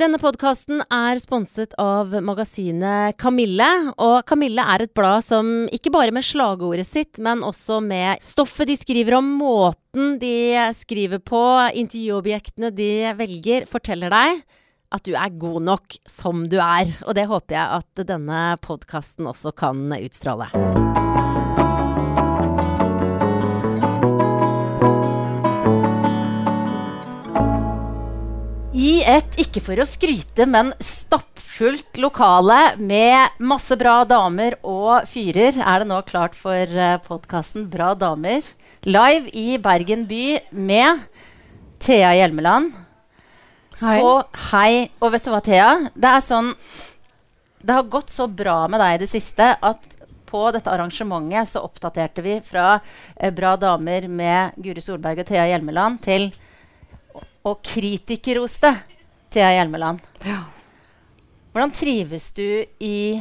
Denne podcasten sponset av magasinet Camille, og Camille et blad som ikke bare med slagordet sitt, men også med stoffet de skriver om, måten de skriver på, intervjuobjektene de velger, forteller deg at du god nok som du og det håper jeg at denne podcasten også kan utstråle. I et, ikke for å skryte, men stappfullt lokale med masse bra damer og fyrer det nå klart for podcasten Bra Damer. Live I Bergen by med Thea Hjelmeland. Hei. Så hei, og vet du hva Thea? Det sånn, det har gått så bra med deg I det siste at på dette arrangementet så oppdaterte vi fra Bra Damer med Guri Solberg og Thea Hjelmeland til og kritikerroste Thea Hjelmeland. Ja. Hvordan trives du I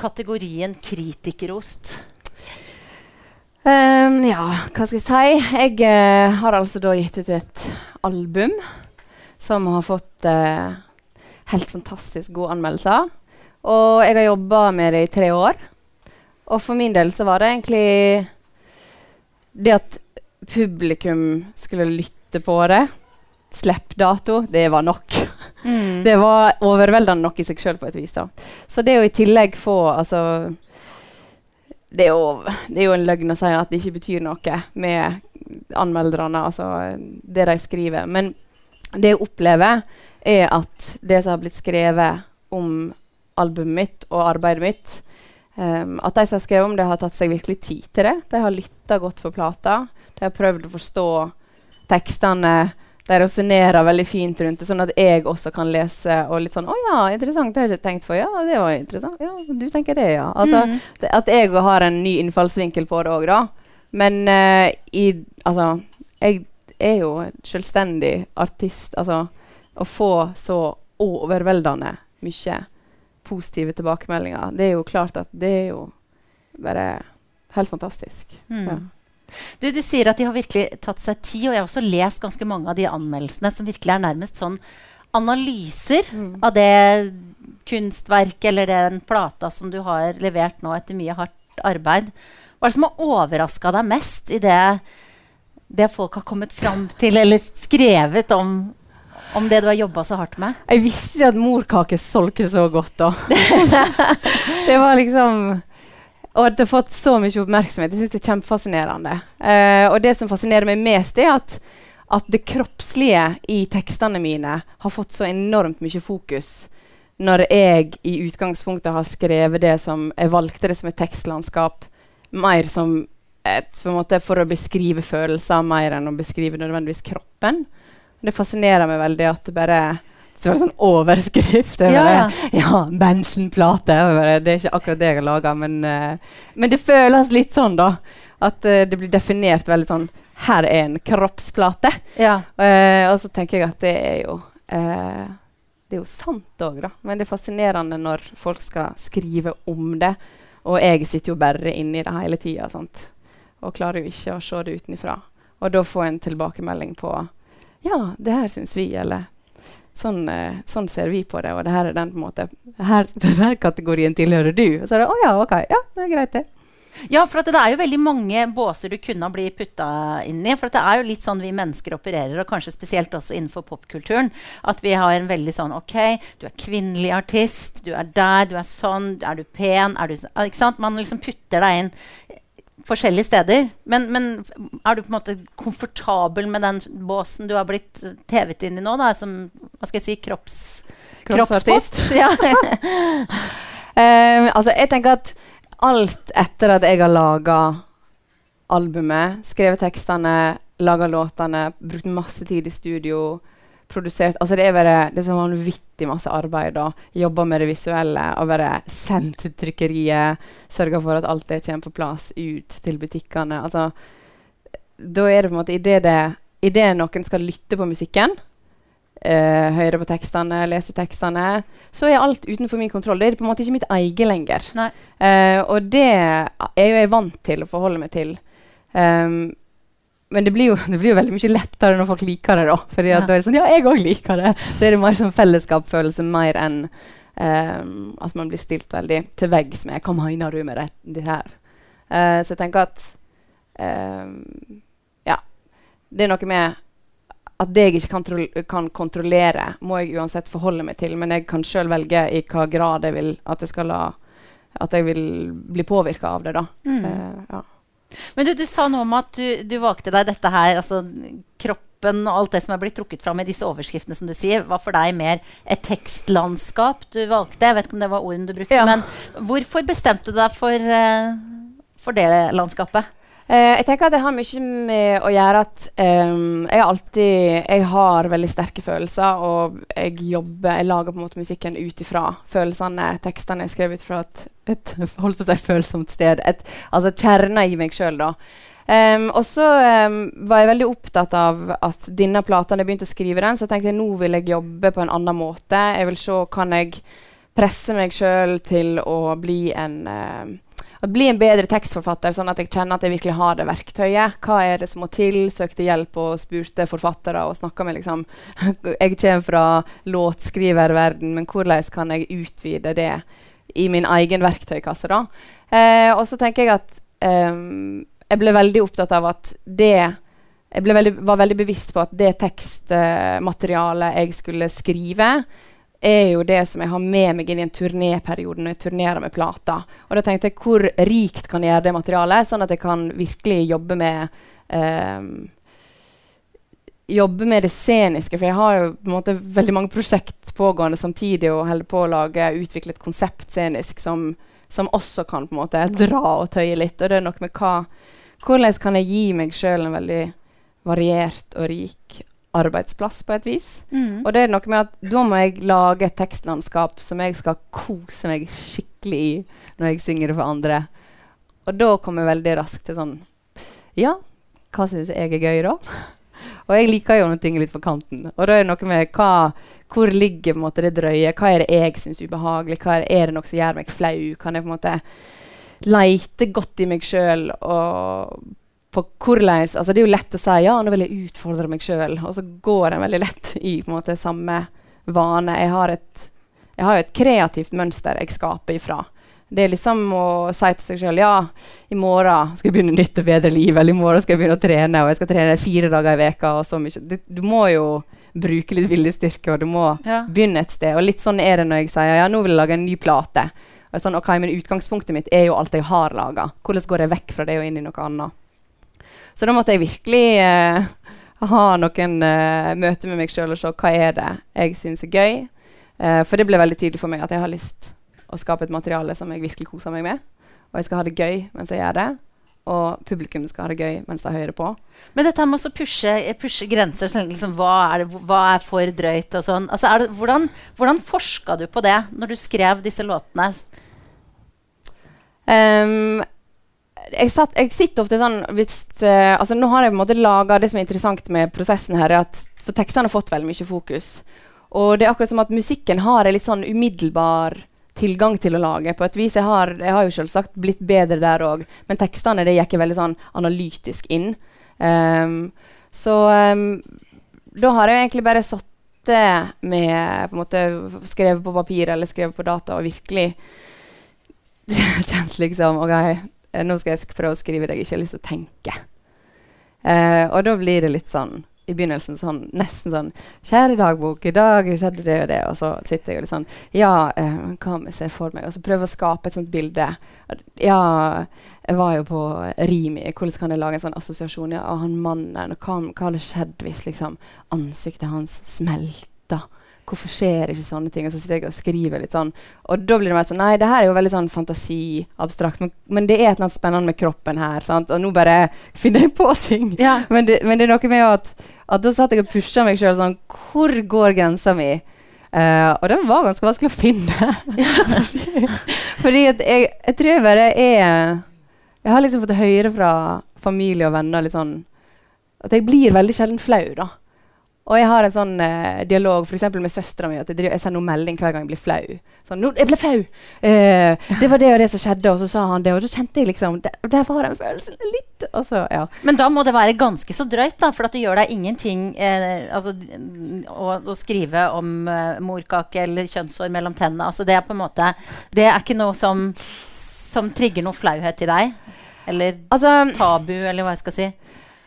kategorien kritikerrost? Ja, hva skal jeg si? Jeg har altså da gitt ut et album som har fått helt fantastisk gode anmeldelser. Og jeg har jobbet med det I 3 år. Og for min del så var det egentlig det at publikum skulle lytte på det. Sleppdato, det var nok. Det var overveldende nok I seg selv på et vis da. Så det å I tillegg få, altså, det jo en løgn å si at det ikke betyr noe med anmelderne, altså det de skriver. Men det jeg opplever at det som har blitt skrevet om albumet mitt og arbeidet mitt, at de som har skrevet om det har tatt seg virkelig tid til det. De har lyttet godt for plata, de har prøvd å forstå tekstene, Det resonerer veldig fint rundt det, sånn at jeg også kan lese og litt sånn, åja, interessant, det har jeg ikke tenkt for, ja, det var interessant, ja, du tenker det, ja. Altså, at jeg har en ny innfallsvinkel på det også da, men altså, jeg jo selvstendig artist, altså, å få så overveldende mye positive tilbakemeldinger, det jo klart at det jo bare helt fantastisk, ja. Du sier at de har virkelig tatt seg tid, og jeg har også lest ganske mange av de anmeldelsene som virkelig nærmest sånn analyser av det kunstverket eller den plata som du har levert nå etter mye hardt arbeid. Hva det som har overrasket deg mest I det folk har kommet frem til eller skrevet om det du har jobbet så hardt med? Jeg visste ikke at morkake solgte så godt da. Det var liksom... Og det har fått så mye oppmerksomhet. Jeg synes det kjempefascinerende. Og det som fascinerer meg mest at det kroppslige I tekstene mine har fått så enormt mye fokus når jeg I utgangspunktet har skrevet det som jeg valgte det som et tekstlandskap, mer som på en måte for å beskrive følelser, mer enn å beskrive nødvendigvis kroppen. Det fascinerer meg veldig at det bare... Så var det sånn overskrift. Ja, bensenplate. Det ikke akkurat det jeg har laget, men det føles litt sånn da, at det blir definert veldig sånn, her en kroppsplate. Og så tenker jeg at det jo, det jo sant også da, men det fascinerende når folk skal skrive om det, og jeg sitter jo bare inne I det hele tiden, sant? Og klarer jo ikke å se det utenifra. Og da får jeg en tilbakemelding på, ja, det her synes vi, eller... Sånn ser vi på det, og det her den på en måte, denne kategorien tilhører du. Og så det, åja, ok, ja, det greit det. Ja, for det jo veldig mange båser du kunne bli puttet inn I, for det jo litt sånn vi mennesker opererer, og kanskje spesielt også innenfor popkulturen, at vi har en veldig sånn, ok, du kvinnelig artist, du der, du sånn, du pen, du, ikke sant? Man liksom putter deg inn forskjellige steder, men du på en måte komfortabel med den båsen du har blitt tevet inn I nå da, som, hva skal jeg si, kroppsartist? Ja. Altså, jeg tenker at alt etter at jeg har laget albumet, skrevet tekstene, laget låtene, brukt masse tid I studio, produsert, altså det bare, det som var en vittig masse arbeid da, jobba med det visuelle og bare sendt til trykkeriet, sørget for at alt det kommer på plass ut til butikkene, altså da det på en måte, I det noen skal lytte på musikken, høre på tekstene, lese tekstene, så alt utenfor min kontroll, det på en måte ikke mitt eget lenger. Og det jo jeg vant til å forholde meg til. Men det blir ju väldigt mycket lättare när folk likar det då, för att då är det sån jag också likar det, så är det mer som fällskapskänsla mer än att man blir stilt väldigt till väggs med kom hina du med det här. Så jag tänker att ja, det är något med att det jag inte kan kontrollera, må jag uansett förhålla mig till, men jag kan själv välja i vilken grad jag vill att jag ska att jag vill bli påverkad av det då. Mm. Ja. Men du sa nå om att du vakte dig detta här, alltså kroppen och allt det som har blivit trukket fram med dessa överskrifterna som du säger, var för dig mer ett textlandskap du valgte. Jag vet inte om det var orden du brukte, men varför bestämde du dig för det landskapet? Jag tänker att det har mycket med att göra att jag har väldigt starka känslor och jag lagar på något musiken utifrån känslorna, texterna är skrivna från ett håll på sig känslosamt sted, ett alltså kärna i mig själv då. Och så var jag väldigt upptatt av att dina plattan, jag började skriva den, så jag tänkte nu vill jag jobba på en annan måte. Jag vill se kan jag pressa mig själv till att bli en bättre textförfattare, så att jag känner att jag verkligen har det verktyget. Vad är det som måste till? Sökte hjälp och spurte författare och snackade med liksom jag kommer från låtskrivarvärlden, men hur kan jag utvida det i min egen verktygkassa då? Och så tänker jag att jag blev väldigt upptatt av att det jag var väldigt bevisst på att det textmaterialet jag skulle skriva är ju det som jag har med mig i en turnéperiod när jag turnerar med plata. Och då tänkte jag, hur rikt kan jag göra det materialet så att jag kan verkligen jobba med det sceniska, för jag har ju på måte väldigt många projekt pågående samtidigt och håller på att laga utveckla ett koncept sceniskt som också kan på måte dra och töja lite, och det är nog med hur kan jag ge mig själv en väldigt varierat och rik arbetsplats på ett vis. Och det är något med att då må jag laga ett textlandskap som jag ska kosa mig skickligt i när jag synger för andra. Och då kommer väl det raskt till sån ja, vad syns jag är gøy då? Och jag likar ju någonting lite på kanten. Och då är det något med hur ligger på måte det dröje? Vad är det jag syns obehagligt? Vad är det något som gör mig flau? Kan jag på måte lite gott i mig själv och på kurlejs, alltså det är ju lätt att säga ja, nu vill jag utfordra mig själv, och så går den väldigt lätt i på något samma vana. Jag har ett kreativt mönster jag skapar ifrån. Det är liksom att säga till sig själv ja, imorgon ska jag börja nytt och bättre liv, eller imorgon ska jag börja träna och jag ska träna 4 dagar i veckan och så mycket. Du må ju bruka lite viljestyrka och du må börja ett steg, och lite sån är det när jag säger ja, nu vill jag laga en ny platta. Och sån okej, men utgångspunkten mitt är ju allt jag har lagat. Hur går det väck från det och in i något annat? Så då måste jag verkligen ha någon möte med mig själv och se vad är det jag syns är gøy. För det blev väldigt tydligt för mig att jag har lust att skapa ett material som jag verkligen kosar mig med. Och jag ska ha det gøy medan jag gör det. Och publiken ska ha det gøy medan jag hör på. Men detta med att pusha gränser, så liksom, vad är för dröjt och sånt. Alltså, hvordan forskade du på det när du skrev dessa låtarna? Jag sitter ofta sån visst, alltså nu har jag på måte lagat det som är intressant med processen här är att för texten har fått väldigt mycket fokus. Och det är akkurat som att musiken har en lite sån omedelbar tillgång till att laga på ett vis. Jag har ju självsagt blivit bättre där och men texten är det gick väldigt sån analytisk in. Då har jag egentligen bara suttit med på måte skrev på papper eller skrev på data och verkligen känt liksom och nu ska jag prøve att skriva det jag inte har lyst att tänka. Och då blir det lite sån i begynnelsen sån nästan sån kära dagbok, idag skedde det och det, och så sitter jag och sån ja, kom se för mig och så pröva skapa ett sånt bilde. Ja, jag var ju på Rimi, hur kan jag laga en sån association ja, av han mannen och Karl Schedvis liksom ansiktet hans smälta. Hvorfor skjer ikke sånne ting? Og så sitter jeg og skriver litt sånn. Og da blir det mer sånn, nei, det her er jo veldig sånn fantasi, abstrakt, men det er et eller annet spennende med kroppen her, sant? Og nå bare finner jeg på ting. Ja. Men det er noe med at da satt jeg og pusha meg selv sånn, hvor går grensa mi? Og den var ganske vanskelig å finne. Fordi at jeg tror jeg bare jeg har liksom fått høre fra familie og venner litt sånn, at jeg blir veldig sjelden flau da. Og jeg har en sånn dialog for eksempel med søsteren min, at jeg sender noen melding hver gang jeg blir flau. Sånn, nå, jeg ble flau! Det var det og det som skjedde, og så sa han det, og da kjente jeg liksom, der var den følelsen litt, og så, ja. Men da må det være ganske så drøyt da, for at det gjør deg ingenting altså, å skrive om morkake eller kjønnsår mellom tennene. Altså, det er på en måte, det er ikke noe som trigger noe flauhet i deg, eller altså, tabu, eller hva jeg skal si.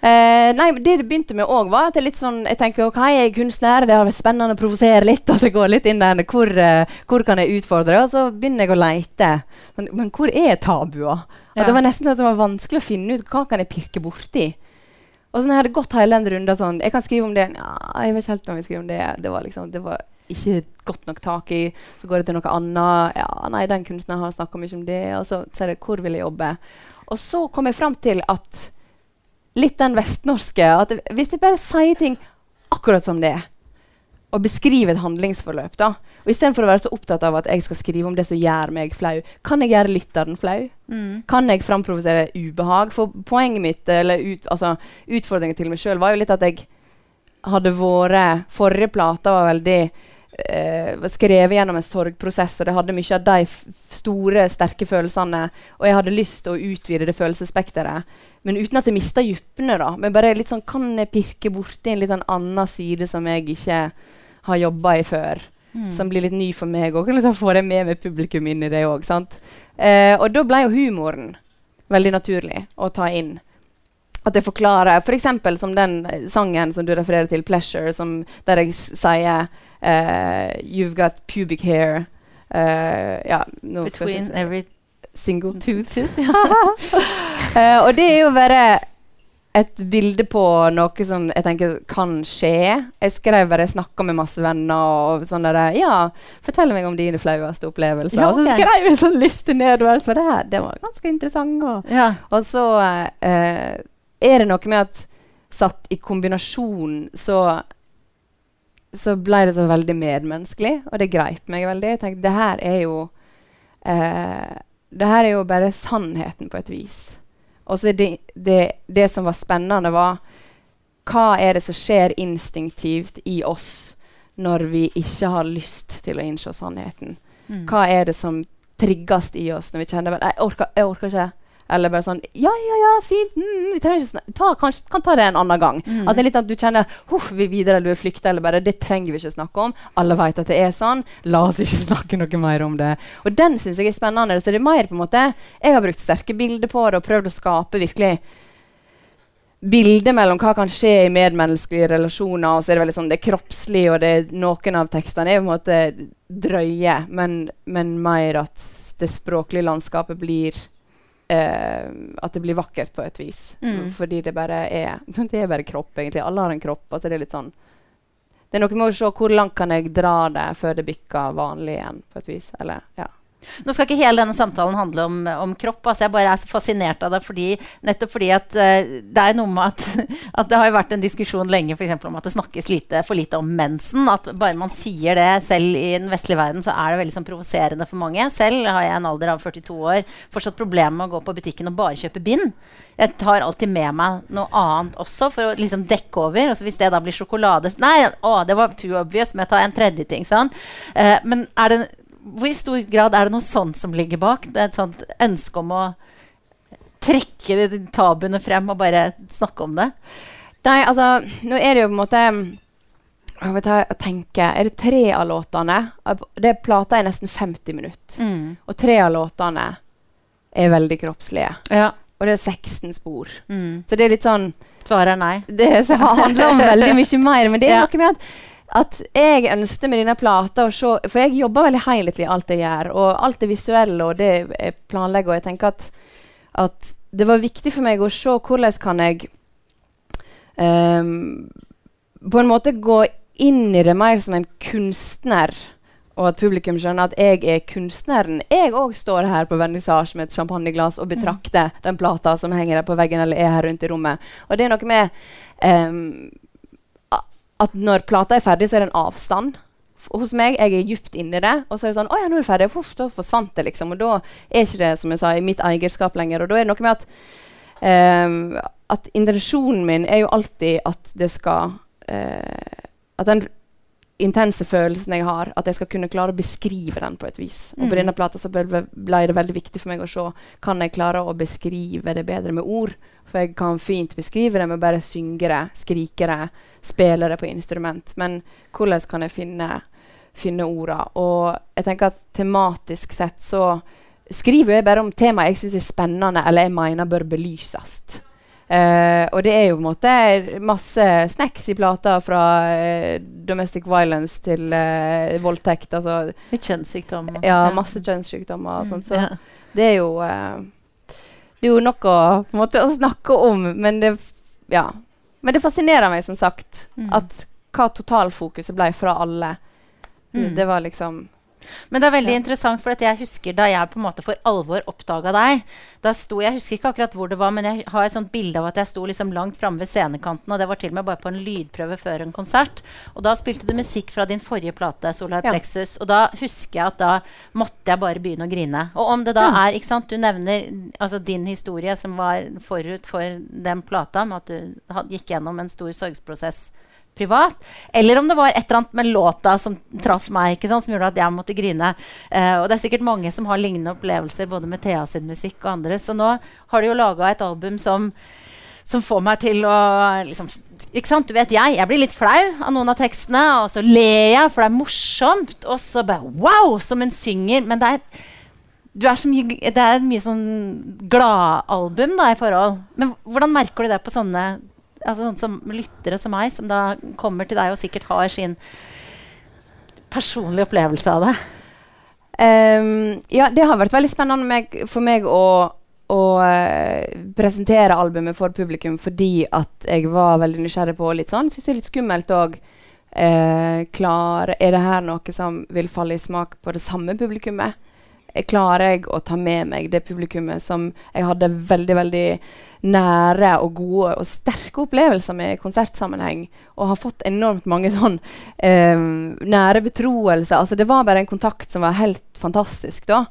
Nei, det begynte med også var at jeg litt sånn, jeg tenker, ok, jeg er kunstner, det har vært spennende å provosere litt, og så går litt inn der, hvor kan jeg utfordre, og så begynner jeg å lete. Sånn, men hvor er tabua? Ja. Det var nesten sånn at det var vanskelig å finne ut, hva kan jeg pirke borti? Og så når jeg hadde gått hele den runden sånn, jeg kan skrive om det, ja, jeg vet ikke helt om jeg skriver om det, det var ikke godt nok tak i, så går det til noe annet, ja, nei, den kunstneren har snakket mye om det, og så ser jeg, hvor vil jeg jobbe? Og så kom jeg frem til at litt den vestnorske, at hvis jeg bare sier ting akkurat som det, og beskriver et handlingsforløp da, og i stedet for å være så opptatt av at jeg skal skrive om det som gjør meg flau, kan jeg gjøre lytteren flau? Kan jeg framprovosere ubehag? For poenget mitt, eller utfordringen til meg selv, var jo litt at jeg hadde vært, forrige plata var veldig skrevet gjennom en sorgprosess, og det hadde mye av de store, sterke følelsene, og jeg hadde lyst til å utvide det følelsespekteret, men uten at jeg mistet djupene da, men bare litt sånn, kan jeg pirke borti en litt annen side som jeg ikke har jobbet i før, som blir litt ny for meg, og kan liksom få det med publikum inn i det også, sant? Og da ble jo humoren veldig naturlig å ta inn. At jeg forklarer, for eksempel som den sangen som du refererer til, Pleasure, der jeg sier you've got pubic hair between every single tooth. Og det er jo bare et bilde på noe som jeg tenker kan skje. Jeg skrev bare, jeg snakket med masse venner og sånn der, ja, fortell meg om dine flaueste opplevelser. Og så skrev jeg sånn liste nedover, for det var ganske interessant. Og så er det noe med at satt i kombinasjon så ble det så veldig medmenneskelig, og det greip meg veldig. Jeg tenkte, det her er jo bare sannheten på et vis. Og så det som var spennende var, hva er det som skjer instinktivt i oss når vi ikke har lyst til å innse sannheten? Hva er det som trigges i oss når vi kjenner, jeg orker ikke, eller bare sånn, ja, fint, vi trenger ikke snakke, kan ta det en annen gang. At det er litt at du kjenner, vi videre, eller du vil flykte, eller bare, det trenger vi ikke snakke om, alle vet at det er sånn, la oss ikke snakke noe mer om det. Og den synes jeg er spennende, så det er mer på en måte, jeg har brukt sterke bilder på det, og prøvd å skape virkelig bilder mellom hva kan skje i medmenneskelige relasjoner, og så er det veldig sånn, det er kroppslig, og det er noen av tekstene er på en måte drøye, men mer at det språklige landskapet blir at det blir vakkert på et vis. Fordi det er bare kropp, egentlig. Alle har en kropp, altså det er litt sånn. Det er noe med å se hvor langt kan jeg dra det før det bikker vanlig igjen, på et vis, eller, ja. Nå skal ikke hele denne samtalen handle om kropp, altså jeg bare er så fascinert av det, nettopp fordi at det er noe med at det har jo vært en diskusjon lenge, for eksempel om at det snakkes for lite om mensen, at bare man sier det selv i den vestlige verden, så er det veldig sånn provoserende for mange. Selv har jeg en alder av 42 år, fortsatt problemer med å gå på butikken og bare kjøpe bind. Jeg tar alltid med meg noe annet også, for å liksom dekke over, og så hvis det da blir sjokolade, nei, det var too obvious, men jeg tar en tredje ting, sånn. Men er det... Hvor i stor grad er det noe sånt som ligger bak? Det er et sånt ønske om å trekke de tabuene frem og bare snakke om det? Nei, altså, nå er det jo på en måte... Jeg tenker, er det 3 av låtene? Det plata er nesten 50 minutter. Og 3 av låtene er veldig kroppslige. Og det er 16 spor. Så det er litt sånn... Svarer nei. Det handler om veldig mye mer, men det er noe med at jeg ønsker med denne plata å se, for jeg jobber veldig helhetlig i alt det gjør, og alt det visuelle, og det jeg planlegger, og jeg tenker at det var viktig for meg å se hvordan kan jeg på en måte gå inn i det mer som en kunstner, og at publikum skjønner at jeg er kunstneren. Jeg også står her på vernissasje med et champagneglas og betrakter den plata som henger der på veggen, eller er her rundt i rommet. Og det er noe med... at når plata er ferdig, så er det en avstand. Hos meg, jeg er djupt inne i det, og så er det sånn, åja, nå er det ferdig, da forsvant det liksom, og da er ikke det, som jeg sa, i mitt eierskap lenger, og da er det noe med at intensjonen min er jo alltid at det skal At den intense følelsen jeg har, at jeg skal kunne klare å beskrive den på et vis. Og på denne plata så ble det veldig viktig for meg å se, kan jeg klare å beskrive det bedre med ord? For jeg kan fint beskrive det med å bare synge det, skrike det, spille det på instrument. Men hvordan kan jeg finne orda? Og jeg tenker at tematisk sett så skriver jeg bare om tema jeg synes er spennende, eller jeg mener bør belysast. Og det er jo på en måte masse snacks i plata, fra domestic violence til voldtekt. Altså, litt kjønnssykdommer. Ja, masse kjønnssykdommer og sånt. Så det er jo... Det er jo noe på en måte, å snakke om, men det, ja. Men det fascinerer meg, som sagt, at hva totalfokuset ble fra alle. Det var liksom... Men det er veldig interessant, for at jeg husker da jeg på en måte for alvor oppdaget deg, da sto, jeg husker ikke akkurat hvor det var, men jeg har et sånt bilde av at jeg sto liksom langt fremme ved scenekanten, og det var til og med bare på en lydprøve før en konsert, og da spilte du musikk fra din forrige plate, Solheim Plexus, og da husker jeg at da måtte jeg bare begynne å grine. Og om det da er, ikke sant, du nevner altså din historie som var forut for den plata, med at du gikk gjennom en stor sorgsprosess privat, eller om det var et eller annet med låta som traff meg, ikke sant, som gjorde at jeg måtte grine. Og det er sikkert mange som har lignende opplevelser, både med Thea sin musikk og andre, så nå har du jo laget et album som får meg til å, liksom, ikke sant, du vet jeg blir litt flau av noen av tekstene, og så ler jeg, for det er morsomt, og så bare, wow, som hun synger, men det er mye sånn glad-album da, i forhold. Men hvordan merker du det på sånne, altså sånn som lyttere som meg, som da kommer til deg og sikkert har sin personlige opplevelse av det? Ja, det har vært veldig spennende for meg å presentere albumet for publikum, fordi at jeg var veldig nysgjerrig på litt sånn. Synes det er litt skummelt og klar. Er det her noe som vil falle i smak på det samme publikummet? Klarer jeg å ta med meg det publikummet som jeg hadde veldig, veldig nære og gode og sterke opplevelser med i konsertsammenheng, og har fått enormt mange sånn nære betroelser. Altså, det var bare en kontakt som var helt fantastisk da.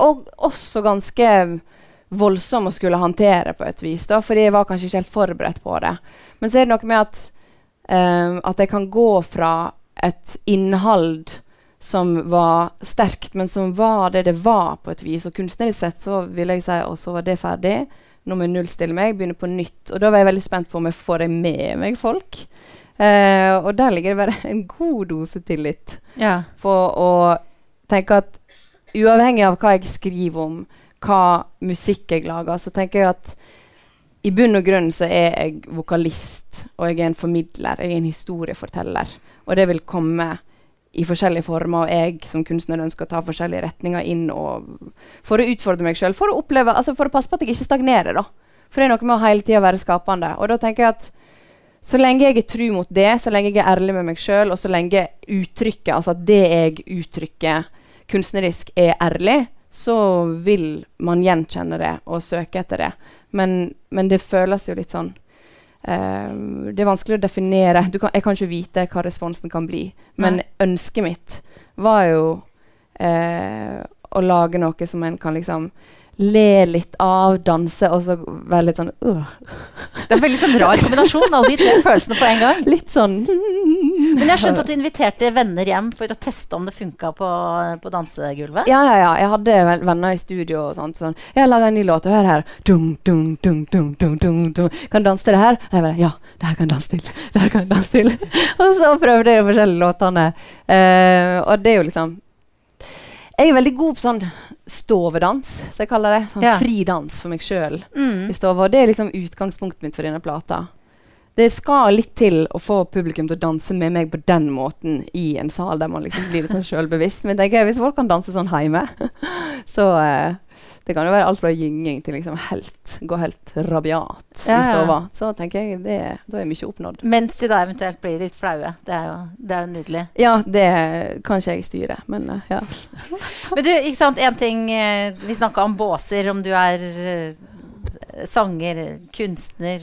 Og også ganske voldsom å skulle håndtere på et vis da, fordi jeg var kanskje ikke helt forberedt på det. Men så er det noe med at jeg kan gå fra et innhold som var sterkt, men som var det det var på et vis. Og kunstnerisk sett så vil jeg si, og så var det ferdig. Nå må jeg nullstille meg, begynne på nytt. Og da var jeg veldig spent på om jeg får det med meg, folk. Og der ligger det bare en god dose tillit. For å tenke at uavhengig av hva jeg skriver om, hva musikk jeg lager, så tenker jeg at i bunn og grunn så er jeg vokalist, og jeg er en formidler, jeg er en historieforteller. Og det vil komme i forskjellige former, og jeg som kunstner ønsker å ta forskjellige retninger inn, og for å utfordre meg selv, for å oppleve, altså for å passe på at jeg ikke stagnerer da. For det er noe med å hele tiden være skapende, og da tenker jeg at så lenge jeg er tru mot det, så lenge jeg er ærlig med meg selv, og så lenge uttrykket, altså at det jeg uttrykker kunstnerisk er ærlig, så vil man gjenkjenne det og søke etter det. Men det føles jo litt sånn, det er vanskelig å definere. Jeg kan ikke vite hva responsen kan bli. Men ønsket mitt var jo å lage noe som en kan liksom le litt av, danse, og så være litt sånn Det er en veldig sånn rar kombinasjon, alle de tre følelsene på en gang. Litt sånn. Men jeg skjønte at du inviterte venner hjem for å teste om det funket på dansegulvet. Ja. Jeg hadde venner i studio og sånt. Sånn, jeg laget en ny låt, og hør her. Dum, dum, dum, dum, dum, dum, dum. Kan du danse til det her? Og jeg bare, ja, det her kan danse til. Det her kan danse til. Og så prøvde jeg forskjellige låtene. Og det er jo liksom... Jeg er veldig god på sånn stovedans, så jeg kaller det. Sånn fridans for meg selv i stove. Og det er liksom utgangspunktet mitt for denne plata. Det skal litt til å få publikum til å danse med meg på den måten i en sal der man liksom blir litt sånn selvbevisst. Men tenker jeg, hvis folk kan danse sånn hjemme, så det kan jo være alt fra gynging til liksom gå helt rabiat i stova. Så tenker jeg, da er mye oppnådd. Mens de da eventuelt blir litt flaue. Det er jo nydelig. Ja, det kan ikke jeg styre, men ja. Men du, ikke sant, en ting, vi snakket om båser, om du er... sanger, kunstner,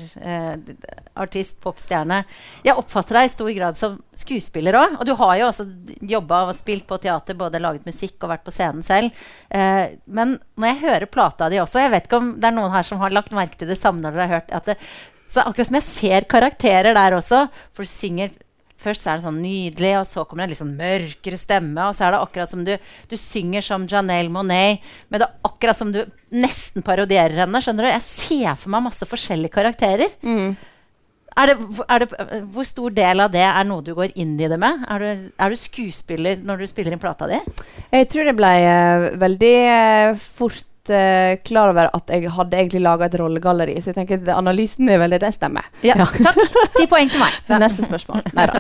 artist, popstjerne. Jeg oppfatter deg i stor grad som skuespiller også, og du har jo også jobbet og spilt på teater, både laget musikk og vært på scenen selv. Men når jeg hører plata di også, jeg vet ikke om det er noen her som har lagt merke til det samme når dere har hørt, at så akkurat som jeg ser karakterer der også, for du synger Først så det sånn nydelig, og så kommer det en litt sånn mørkere stemme, og så det akkurat som du synger som Janelle Monáe, men det akkurat som du nesten parodierer henne, skjønner du? Jeg ser for meg masse forskjellige karakterer. Mm. Hvor stor del av det noe du går inn I det med? Du skuespiller når du spiller inn plata di? Jeg tror det ble veldig fort klar over at jeg hadde egentlig laget et rollegalleri, så jeg tenker at analysen veldig det stemmer. Ja, takk! 10 poeng til meg! Neste spørsmål. Neida.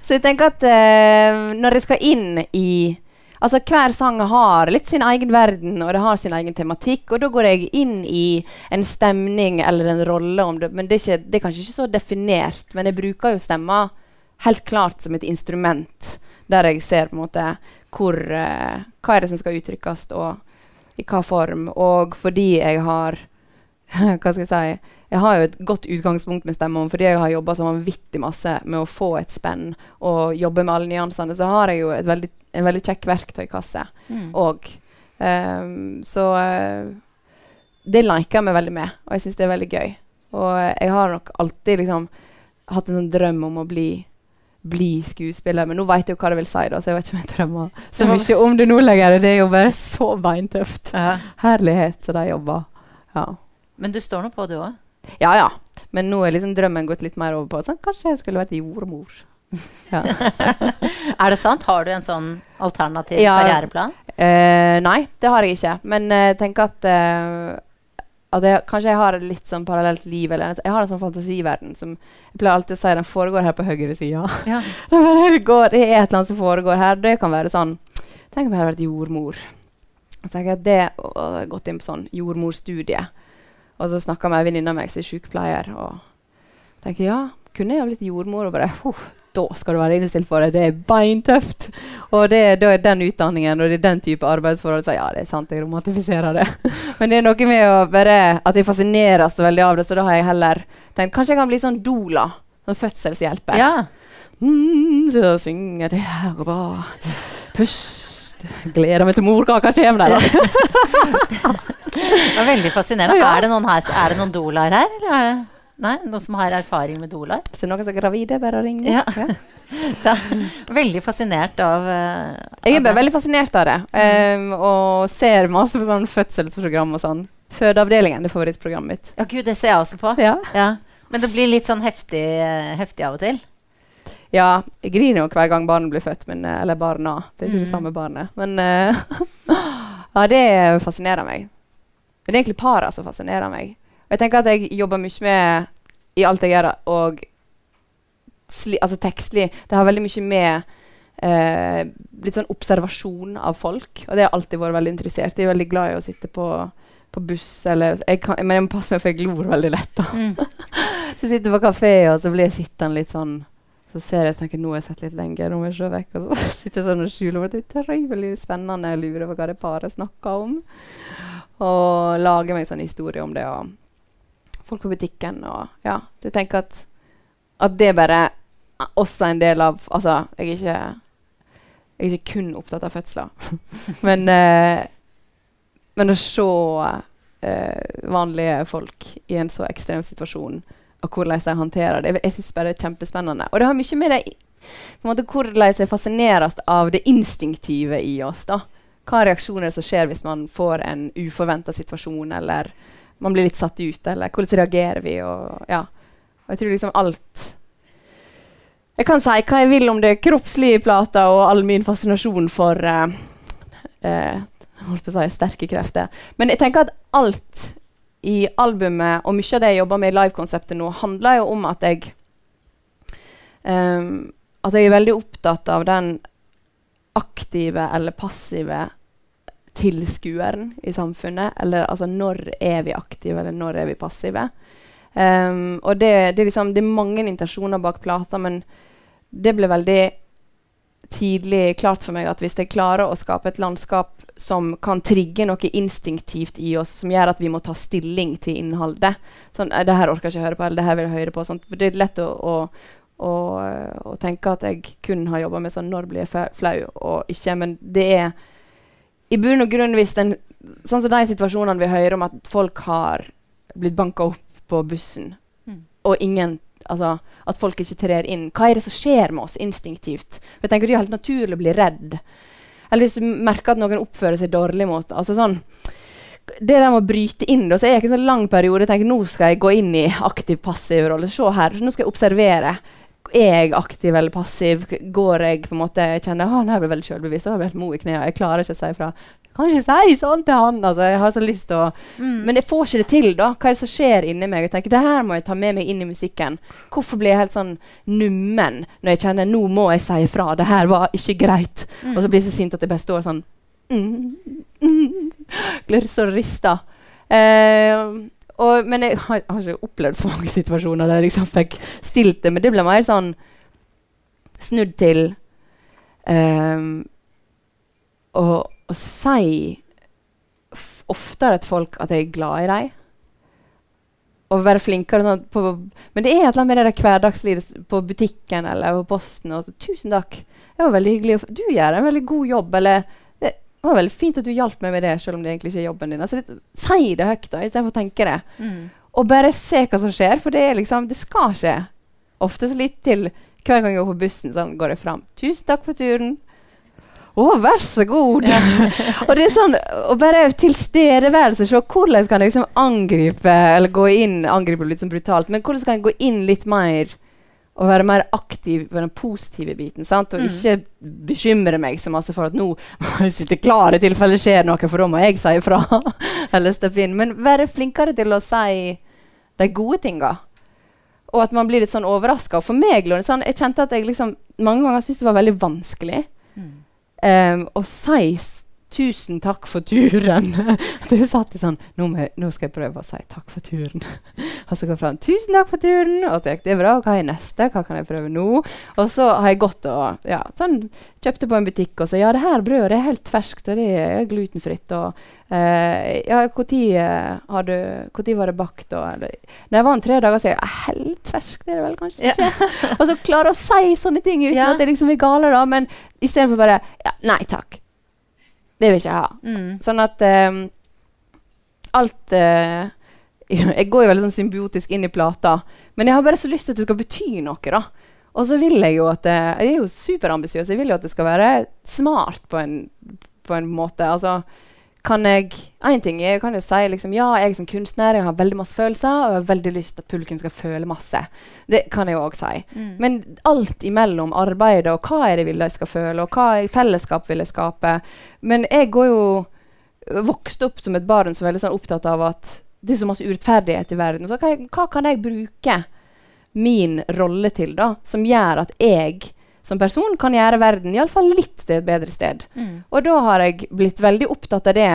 Så jeg tenker at når jeg skal inn I altså hver sang har litt sin egen verden, og det har sin egen tematikk, og da går jeg inn I en stemning eller en rolle om det, men det det kanskje ikke så definert, men jeg bruker jo stemmer helt klart som et instrument, der jeg ser på en måte hva det som skal uttrykkes, og I hva form, og fordi jeg har, hva skal jeg si, jeg har jo et godt utgangspunkt med stemmen, fordi jeg har jobbet så vanvittig masse med å få et spenn, og jobbe med alle nyansene, så har jeg jo en veldig kjekk verktøykasse, og så det liker jeg meg veldig med, og jeg synes det veldig gøy, og jeg har nok alltid liksom hatt en sånn drøm om å bli skuespiller, men nå vet jeg jo hva det vil si da, så jeg vet ikke om jeg drømmer så mye om det nå lenger, det jobber så beintøft. Herlighet, så det jobber. Ja. Men du står nå på det også? Ja, ja. Men nå liksom drømmen gått litt mer over på, sånn, kanskje jeg skulle vært jordmor. Ja. Det sant? Har du en sånn alternativ karriereplan? Nei, det har jeg ikke, men jeg tenker at kanskje jeg har et litt sånn parallelt liv, eller jeg har en sånn fantasiverden som jeg pleier alltid å si, den foregår her på høyre siden. Ja. Det et eller annet som foregår her, det kan være sånn, tenk om jeg hadde vært jordmor. Så tenker jeg at det gått inn på sånn jordmorstudie, og så snakker med en venninne av meg som sykepleier, og tenker ja, kunne jeg ha blitt jordmor, og bare, da skal du være innestilt for det, det beintøft. Og da den utdanningen og den type arbeidsforhold, så ja, det sant, jeg romantifiserer det. Men det noe med å bare, at jeg fascinerer så veldig av det, så da har jeg heller tenkt, kanskje jeg kan bli sånn doula, sånn fødselshjelper. Ja. Så synger det her, og bare, pust, gleder meg til morkaka kommer der da. Det var veldig fascinerende. Det noen doulaer her, eller? Nei, noen som har erfaring med doulaer. Så noen som er gravide, bare ringer. Ja. Da, veldig fascinert av jeg ble veldig fascinert av det. Og ser masse på sånn fødselsprogram og sånn. Fødeavdelingen, det favorittprogrammet mitt. Ja, Gud, det ser jeg også på. Ja. Ja. Men det blir litt sånn heftig av og til. Ja, jeg griner jo hver gang barnet blir født, men, eller barna. Det ikke det samme barnet. Men ja, det fascinerer meg. Men det egentlig paret som fascinerer meg. Og jeg tenker at jeg jobber mye med I alt jeg gjør, og altså tekstlig, det har veldig mye med litt sånn observasjon av folk, og det har alltid vært veldig interessert. Jeg veldig glad I å sitte på buss, eller, men jeg må passe meg for jeg glor veldig lett da. Så jeg sitter på kafé, og så blir jeg sittende litt sånn, så ser jeg snakker, nå har jeg sett litt lenger, nå må jeg se vekk, og så sitter jeg sånn og skjuler, og det veldig spennende, jeg lurer på hva det paret snakker om, og lager meg sånn historie om det, og folk på butikken, og ja, jeg tenker at det bare også en del av, altså, jeg er ikke kun opptatt av fødsler, men å se vanlige folk I en så ekstrem situasjon, og hvordan jeg håndterer det, jeg synes bare det kjempespennende, og det har mye med det, på en måte hvordan jeg fascineres av det instinktive I oss da, hva reaksjoner som skjer hvis man får en uforventet situasjon, eller man blir litt satt ut, eller hvordan reagerer vi, og ja. Og jeg tror liksom alt, jeg kan si hva jeg vil om det kroppslige plata, og all min fascinasjon for, holdt på å si, sterke krefter. Men jeg tenker at alt I albumet, og mye av det jeg jobber med I live-konseptet nå, handler jo om at jeg er veldig opptatt av den aktive eller passive tilskueren I samfunnet, eller altså når vi aktive, eller når vi passive. Og det liksom, det mange intensjoner bak plata, men det ble veldig tidlig klart for meg at hvis jeg klarer å skape et landskap som kan trigge noe instinktivt I oss, som gjør at vi må ta stilling til innholdet, sånn, det her orker jeg ikke høre på, eller det her vil jeg høre på, sånt. Det lett å tenke at jeg kun har jobbet med sånn, når blir jeg flau og ikke, men det I bunn og grunn, sånn som de situasjonene vi hører om at folk har blitt banket opp på bussen, og ingen, altså, at folk ikke trer inn. Hva er det som skjer med oss instinktivt? For jeg tenker det er helt naturlig å bli redd. Eller hvis du merker at noen oppfører seg dårlig mot, altså sånn, det der med å bryte inn, da, så er jeg ikke en sånn lang periode, jeg tenker, nå skal jeg gå inn i aktiv-passiv rolle, se her, nå skal jeg observere. Er jeg aktiv eller passiv? Går jeg på en måte, jeg kjenner, nå er jeg veldig selvbevisst, nå er jeg helt mo i knea, jeg klarer ikke å si fra, jeg kan ikke si sånn til han, altså, jeg har så lyst til å, men jeg får ikke det til da, hva er det som skjer inni meg? Jeg tenker, det her må jeg ta med meg inn i musikken. Hvorfor blir jeg helt sånn nummen, når jeg kjenner, nå må jeg si fra, det her var ikke greit, og så blir jeg så sint at jeg bare står sånn, blir så ristet. Men jeg har ikke opplevd så mange situasjoner der jeg liksom fikk stilt det, men det ble mer sånn snudd til å si oftere til folk at jeg er glad i deg. Og være flinkere sånn på, men det er et eller annet med det hverdagslivet på butikken eller på posten. Og så, tusen takk, det var veldig hyggelig. Du gjør en veldig god jobb, eller det var veldig fint at du hjalp meg med det, selv om det egentlig ikke er jobben din. Altså, si det høyt da, i stedet for å tenke det. Og bare se hva som skjer, for det er liksom, det skal skje. Ofte så litt til hver gang jeg går på bussen, sånn går jeg frem. Tusen takk for turen. Å, vær så god! Og det er sånn, og bare tilstedeværelse, se hvordan kan jeg liksom angripe, eller gå inn, angripe litt sånn brutalt, men hvordan kan jeg gå inn litt mer, og være mer aktiv på den positive biten, sant? Og ikke bekymre meg så masse for at nå sitter klare tilfelle skjer noe, for da må jeg si ifra, eller steppe inn. Men være flinkere til å si de gode tingene. Og at man blir litt sånn overrasket. Og for meg, sånn, jeg kjente at jeg liksom, mange ganger syntes det var veldig vanskelig å si tusen takk for turen. Det satt i sånn, nå skal jeg prøve å si takk for turen. Og så går jeg fra, tusen takk for turen, og tenk, det er bra, hva er neste, hva kan jeg prøve nå? Og så har jeg gått og, ja, sånn, kjøpte på en butikk og sa, ja, det her brødet er helt ferskt, og det er glutenfritt, og ja, hvor tid var det bakt, og, eller, når jeg var en 3 dager, så er jeg, helt ferskt, det er det vel kanskje ikke? Og så klarer å si sånne ting uten at det liksom er gale da, men i stedet for bare, ja, nei takk. Det vil ikke jeg ha. Sånn at alt jeg går jo veldig sånn symbiotisk inn i plata, men jeg har bare så lyst til at det skal bety noe da. Og så vil jeg jo at jeg er jo superambisiøs, jeg vil jo at det skal være smart på en måte. Altså, en ting er, kan jeg si liksom, ja, jeg som kunstner, jeg har veldig masse følelser, og jeg har veldig lyst til at publikum skal føle masse. Det kan jeg jo også si. Men alt imellom arbeidet, og hva er det jeg skal føle, og hva fellesskap vil jeg skape. Men jeg går jo vokst opp som et barn som er veldig sånn opptatt av at det er så masse urettferdighet i verden. Så hva kan jeg bruke min rolle til da, som gjør at jeg som person kan gjøre verden i alle fall litt til et bedre sted. Og da har jeg blitt veldig opptatt av det.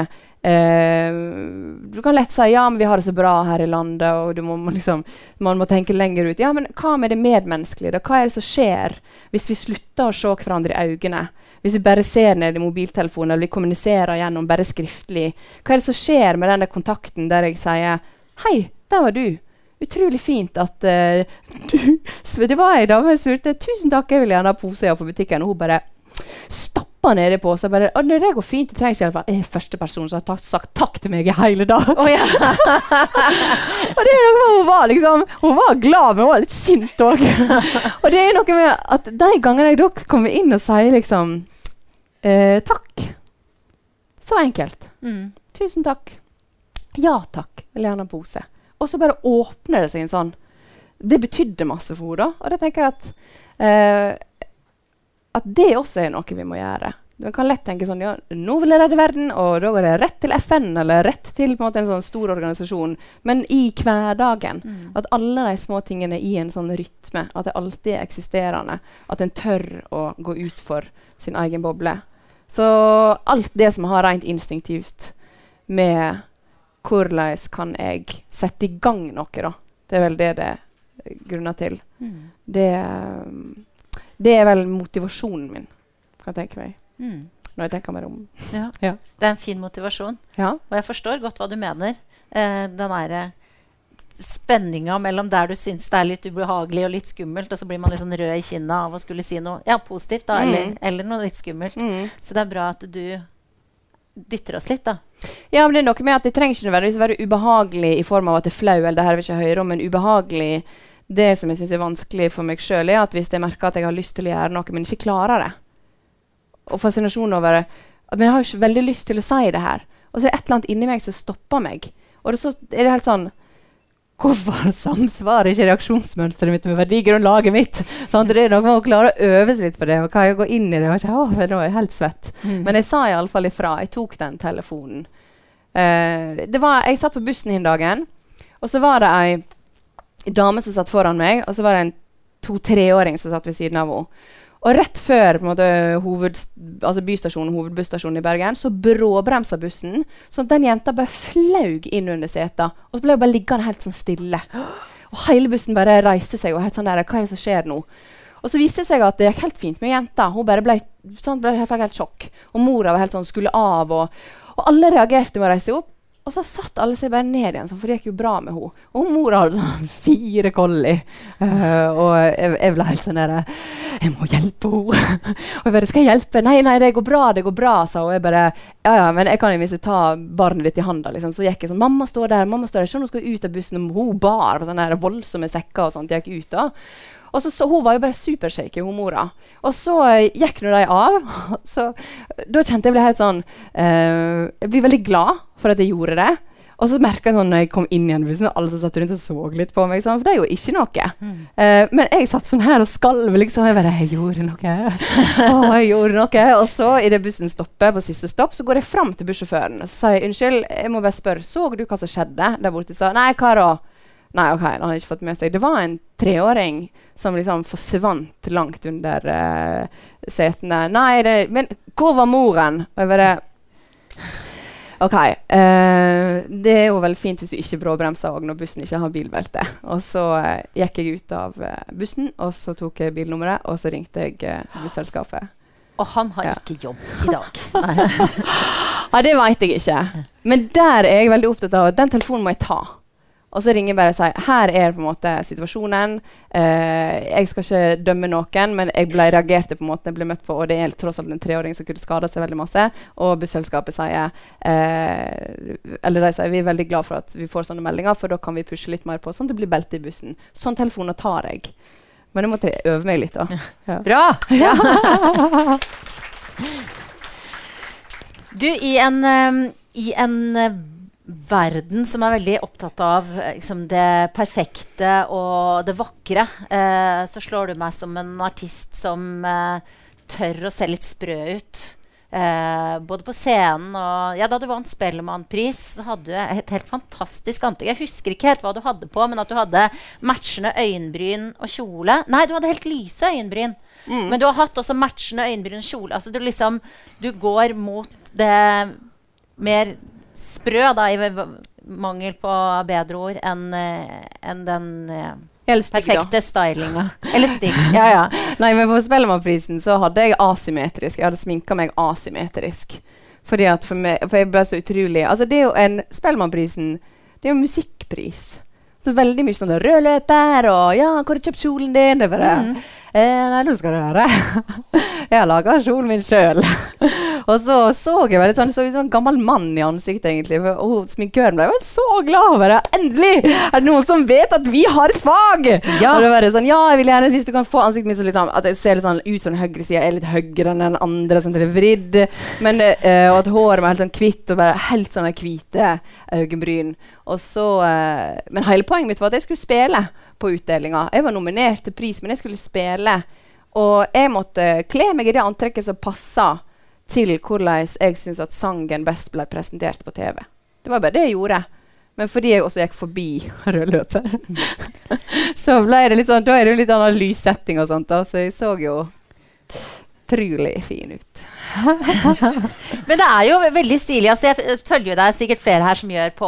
Du kan lett si, ja, men vi har det så bra her i landet, og man må tenke lenger ut. Ja, men hva med det medmenneskelige? Hva er det som skjer hvis vi slutter å se hverandre i øynene? Hvis vi bare ser ned i mobiltelefonen, eller vi kommuniserer gjennom bare skriftlig. Hva er det som skjer med denne kontakten der jeg sier, hei, der var du. Utrolig fint at det var jeg da, men jeg spurte, tusen takk, jeg vil gjerne ha poser jeg på butikken, og hun bare stappet ned i poser, bare, å, det går fint, det trenger ikke i alle fall, jeg er første person som har sagt takk til meg i hele dag. Og det er noe med, hun var glad, men hun var litt sint også. Og det er noe med at de gangene jeg dere kommer inn og sier liksom, takk. Så enkelt. Tusen takk. Ja takk, vil gjerne ha poser. Og så bare åpner det seg en sånn. Det betydde masse for henne. Og det tenker jeg at det også er noe vi må gjøre. Man kan lett tenke sånn, ja, nå vil jeg redde verden, og da går det rett til FN, eller rett til på en måte en sånn stor organisasjon. Men i hverdagen. At alle de små tingene i en sånn rytme, at det alltid er eksisterende. At en tør å gå ut for sin egen boble. Så alt det som har rent instinktivt med hvordan kan jeg sette i gang noe da? Det er vel det det grunner til. Det er vel motivasjonen min, kan jeg tenke meg. Når jeg tenker meg om. Ja. Ja. Det er en fin motivasjon. Ja. Og jeg forstår godt hva du mener. Den der spenningen mellom der du synes det er litt ubehagelig og litt skummelt, og så blir man litt sånn rød i kinnet av å skulle si noe ja, positivt da, eller noe litt skummelt. Så det er bra at du dytter oss litt da. Ja, men det er noe med at det trenger ikke nødvendigvis å være ubehagelig i form av at det er flau, eller det her vil ikke høre om, men ubehagelig Det som jeg synes er vanskelig for meg selv er at hvis jeg merker at jeg har lyst til å gjøre noe, men ikke klarer det. Og fascinasjon over det. Men jeg har jo ikke veldig lyst til å si det her. Og så er det et eller annet inni meg som stopper meg. Og så er det helt sånn, hvorfor samsvarer ikke reaksjonsmønstret mitt med verdier og laget mitt? Sånn, det er noe man må klare å øve seg litt på det, og kan jeg gå inn i det? Og ikke, åh, nå er jeg helt svett. Men jeg sa i alle fall ifra, jeg tok den telefonen. Jeg satt på bussen den dagen, og så var det en dame som satt foran meg, og så var det en 2-3-åring som satt ved siden av henne. Og rett før på en måte, hovedbustasjonen i Bergen, så bråbremsa bussen, sånn at den jenta bare flaug inn under seta, og så ble hun bare liggende helt sånn stille. Og hele bussen bare reiste seg, og helt sånn der, hva er det som skjer nå? Og så viste det seg at det gikk helt fint med jenta, hun bare ble, sånn, ble helt sjokk, og mora var helt sånn, skulle av, og alle reagerte med å reise opp, og så satt alle seg bare ned igjen, for det gikk jo bra med henne. Og mora hadde sånn 4 kolli. Og jeg ble helt sånn der, jeg må hjelpe henne. Og jeg bare, skal jeg hjelpe? Nei, nei, det går bra, sa hun. Og jeg bare, ja, ja, men jeg kan jo vise ta barnet ditt i handa, liksom. Så gikk jeg sånn, mamma står der, sånn hun skal ut av bussen. Hun bar på sånne voldsomme sekker og sånt, jeg gikk ut da. Og så hun var jo bare supershaker, hun mora. Og så gikk nå de av, så da kjente jeg ble helt sånn, jeg ble veldig glad for at jeg gjorde det. Og så merket jeg sånn, når jeg kom inn igjen i bussen, og alle som satt rundt og så litt på meg, for det er jo ikke noe. Men jeg satt sånn her og skalv, liksom, jeg bare, jeg gjorde noe. Jeg gjorde noe. Og så i det bussen stoppet, på siste stopp, så går jeg frem til bussjåføren, og så sier jeg, unnskyld, jeg må bare spørre, så du hva som skjedde der borte? Så, nei, hva da? Nei, ok, han hadde ikke fått med seg. Det var en 3-åring som liksom forsvant langt under setene. Nei, men hvor var moren? Og jeg bare, ok, det er jo veldig fint hvis du ikke bråbremser og når bussen ikke har bilbelte. Og så gikk jeg ut av bussen, og så tok jeg bilnummeret, og så ringte jeg busselskapet. Og han har ikke jobb i dag. Ja, det vet jeg ikke. Men der er jeg veldig opptatt av at den telefonen må jeg ta. Og så ringer jeg bare og sier, her er på en måte situasjonen. Jeg skal ikke dømme noen, men jeg reagerte på en måte jeg ble møtt på, og det er tross alt en 3-åring som kunne skade seg veldig masse. Og busselskapet sier, vi er veldig glad for at vi får sånne meldinger, for da kan vi pushe litt mer på, sånn at det blir belte i bussen. Sånn telefoner tar jeg. Men jeg måtte øve meg litt da. Ja. Bra! Ja. Du, i en verden som er veldig opptatt av liksom, det perfekte og det vakre, så slår du meg som en artist som tør å se litt sprø ut. Både på scenen og ja, da du vant Spillemann-pris, så hadde du et helt fantastisk antrekk. Jeg husker ikke helt hva du hadde på, men at du hadde matchende øyenbryn og kjole. Nei, du hadde helt lyse øyenbryn. Men du har hatt også matchende øyenbryn og kjole. Altså, du går mot det mer sprø, da, i mangel på bedre ord, enn den perfekte stylinga. Eller stygg, ja, ja. Nei, men på Spellemannprisen så hadde jeg asymmetrisk. Jeg hadde sminket meg asymmetrisk. Fordi at for jeg ble så utrolig. Altså, det er jo Spellemannprisen, det er jo musikkpris. Så veldig mye sånn rød løper, og ja, hvor har du kjøpt kjolen din? Det er bare, nei, nå skal du høre. Jeg har laget kjolen min selv. Og så så jeg veldig sånn, så ut som en gammel mann i ansiktet egentlig, og sminkøren ble så glad over det. Endelig er det noen som vet at vi har et fag! Ja. Og det var sånn, ja, jeg vil gjerne, hvis du kan få ansiktet mitt, så litt sånn, at jeg ser litt sånn ut sånn høyre siden, jeg er litt høyere enn den andre, sånn til det vridd, men, og at håret var helt sånn kvitt, og bare helt sånn kvite øyebryn. Og så, men hele poenget mitt var at jeg skulle spille på utdelingen. Jeg var nominert til pris, men jeg skulle spille, og jeg måtte kle meg i det antrekket som passet til hvordan jeg synes at sangen best ble presentert på TV. Det var bare det jeg gjorde. Men fordi jeg også gikk forbi rødløper, så ble det litt sånn, da er det jo litt annen lyssetting og sånt, da, så jeg så jo utrolig fin ut. Men det er jo veldig stilig. Altså, jeg følger jo deg sikkert flere her som gjør på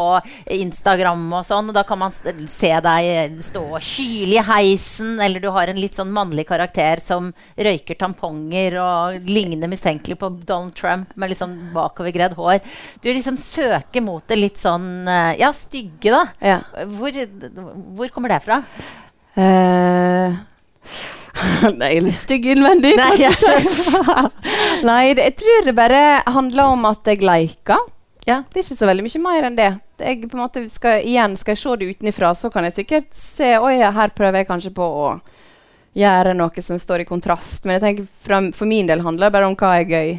Instagram og sånn, og da kan man se deg stå kylig i heisen, eller du har en litt sånn mannlig karakter som røyker tamponger og ligner mistenkelig på Donald Trump med litt sånn bakovergredd hår. Du liksom søker mot det litt sånn, ja, stygge da. Ja. Hvor kommer det fra? Nei, jeg er litt stygg innvendig. Nei, jeg tror det bare handler om at jeg leker. Ja. Det er ikke så veldig mye mer enn det. jeg på en måte skal jeg se det utenifra, så kan jeg sikkert se, oi, her prøver jeg kanskje på å gjøre noe som står i kontrast. Men jeg tenker, for min del handler det bare om hva er gøy.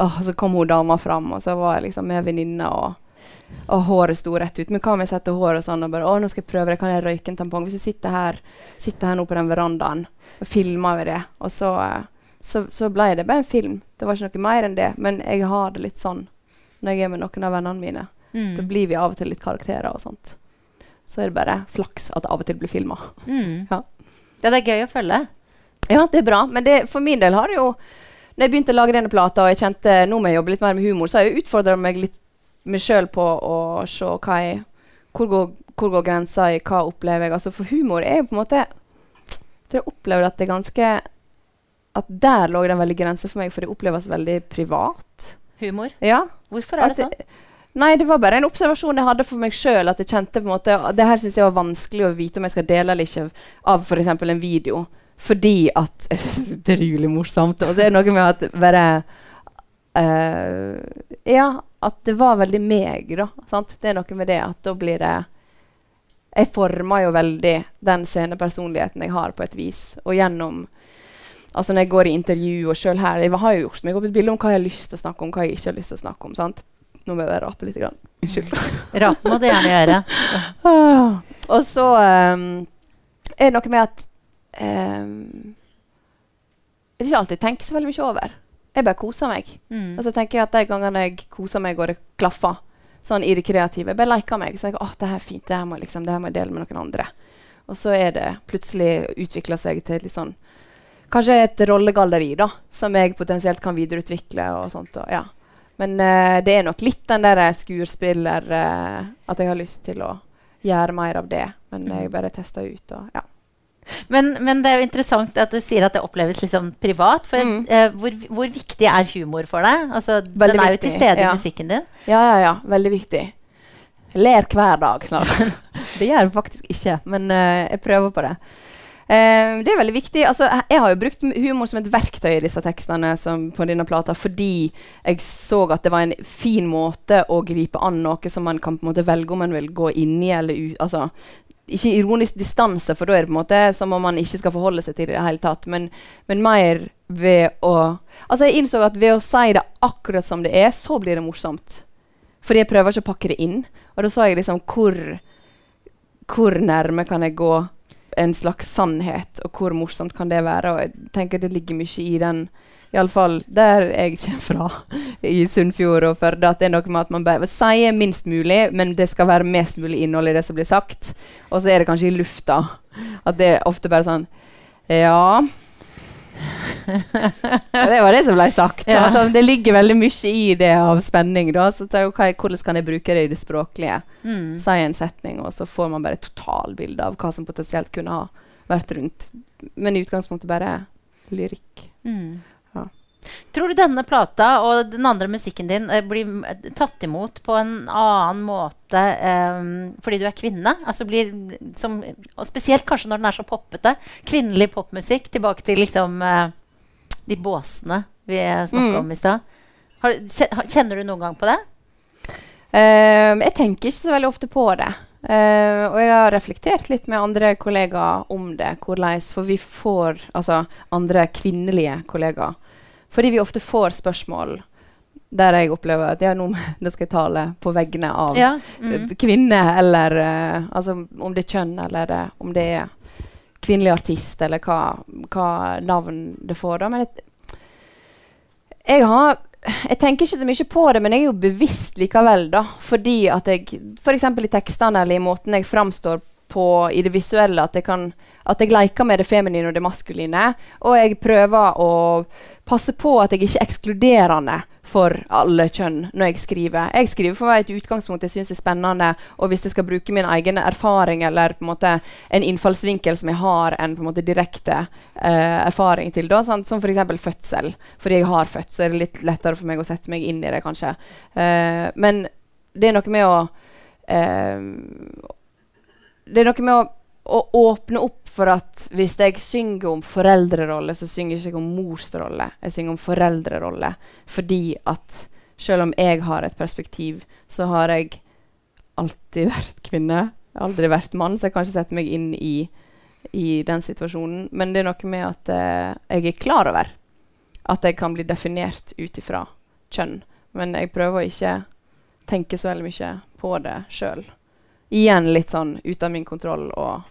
Åh, så kom hun dama fram, og så var jeg liksom med venninne, og håret stod rett ut. Men hva om jeg setter håret og sånn, og bare, åh, nå skal jeg prøve det, kan jeg røyke en tampong? Hvis jeg sitter her nå på den verandaen, og filmer vi det, og så ble det bare en film. Det var ikke noe mer enn det, men jeg har det litt sånn når jeg er med noen av vennene mine. Da blir vi av og til litt karakterer og sånt. Så er det bare flaks at det av og til blir filmet. Ja. Ja, det er gøy å følge. Ja, det er bra. Men det, for min del har det jo... Når jeg begynte å lage denne plata, og jeg kjente... Nå må jeg jobbe litt mer med humor, så har jeg utfordret meg litt meg selv på å se hva jeg... Hvor går grensa i, hva opplever jeg? Altså, for humor er jo på en måte... Jeg tror jeg opplever at det er ganske... At der lå den veldig grense for meg, for det oppleves veldig privat. Humor? Ja. Hvorfor er det sånn? Nei, det var bare en observasjon jeg hadde for meg selv, at jeg kjente på en måte, det her synes jeg var vanskelig å vite om jeg skal dele eller ikke av for eksempel en video, fordi at jeg synes det er rolig morsomt, og så er det noe med at bare, ja, at det var veldig meg da, sant? Det er noe med det, at da blir det, jeg former jo veldig den scenepersonligheten jeg har på et vis, og gjennom, altså når jeg går i intervju og selv her, jeg har jo gjort meg opp et bilde om hva jeg har lyst til å snakke om, hva jeg ikke har lyst til å snakke om, sant? Nå må jeg rape litt grann. Unnskyld. Rape må det gjerne gjøre. Og så er det noe med at jeg ikke alltid tenker så veldig mye over. Jeg bare koser meg. Og så tenker jeg at de gangene jeg koser meg og det klaffer, sånn i det kreative, jeg bare leker meg. Så tenker jeg, åh, det her er fint, det her må jeg dele med noen andre. Og så er det plutselig utviklet seg til litt sånn, kanskje et rollegalleri da, som jeg potensielt kan videreutvikle og sånt, og ja. Men det er nok litt den der skuespiller at jeg har lyst til å gjøre mer av det. Men jeg bare tester ut og ja. Men det er jo interessant at du sier at det oppleves liksom privat. For hvor viktig er humor for deg? Altså, den er jo til stede i musikken din. Ja, veldig viktig. Jeg ler hver dag snart. Det gjør jeg faktisk ikke, men jeg prøver på det. Det er veldig viktig, altså jeg har jo brukt humor som et verktøy i disse tekstene på denne plata, fordi jeg så at det var en fin måte å gripe an noe som man kan på en måte velge om man vil gå inn i, eller altså ikke ironisk distanse, for da er det på en måte som om man ikke skal forholde seg til det hele tatt, men mer ved å, altså jeg innså at ved å si det akkurat som det er, så blir det morsomt, fordi jeg prøver ikke å pakke det inn, og da så jeg liksom hvor nærme kan jeg gå en slags sannhet, og hvor morsomt kan det være, og jeg tenker det ligger mye i den, i alle fall der jeg kommer fra, i Sunnfjord og Førde, at det er noe med at man bare sier minst mulig, men det skal være mest mulig innhold i det som blir sagt, og så er det kanskje i lufta, at det er ofte bare sånn, ja, det var det som ble sagt, altså, det ligger veldig mye i det av spenning da, så hvordan kan jeg bruke det i det språklige, si en setning, og så får man bare et totalbilde av hva som potensielt kunne ha vært rundt, men i utgangspunktet bare lyrikk. Tror du denne plata og den andre musikken din blir tatt imot på en annen måte fordi du er kvinne? Altså blir, som, og spesielt kanskje når den er så poppete, kvinnelig popmusikk, tilbake til liksom, de båsene vi snakket om i sted. Kjenner du noen gang på det? Jeg tenker ikke så veldig ofte på det. Og jeg har reflektert litt med andre kollegaer om det, for vi får altså, andre kvinnelige kollegaer. Fordi vi ofte får spørsmål der jeg opplever at ja, nå skal jeg tale på vegne av kvinne, eller altså, om det er kjønn, eller om det er kvinnelig artist, eller hva navn det får. Da. Men jeg tenker ikke så mye på det, men jeg er jo bevisst likevel. Da, fordi at jeg, for eksempel i tekstene, eller i måten jeg framstår på i det visuelle, at jeg leker med det feminine og det maskuline, og jeg prøver å passe på at jeg ikke er ekskluderende for alle kjønn når jeg skriver. Jeg skriver for meg et utgangspunkt jeg synes er spennende, og hvis jeg skal bruke min egen erfaring, eller på en måte en innfallsvinkel som jeg har en på en måte direkte erfaring til, da, sant? Som for eksempel fødsel. Fordi jeg har født, så er det litt lettere for meg å sette meg inn i det, kanskje. Men det er noe med å... å åpne opp for at hvis jeg synger om foreldrerolle, så synger jeg ikke om morsrolle, jeg synger om foreldrerolle. Fordi at selv om jeg har et perspektiv, så har jeg alltid vært kvinne. Jeg har aldri vært mann, så jeg kan ikke sette meg inn i den situasjonen. Men det er noe med at jeg er klar over at jeg kan bli definert ut ifra kjønn. Men jeg prøver å ikke tenke så veldig mye på det selv. Igjen litt sånn ut av min kontroll og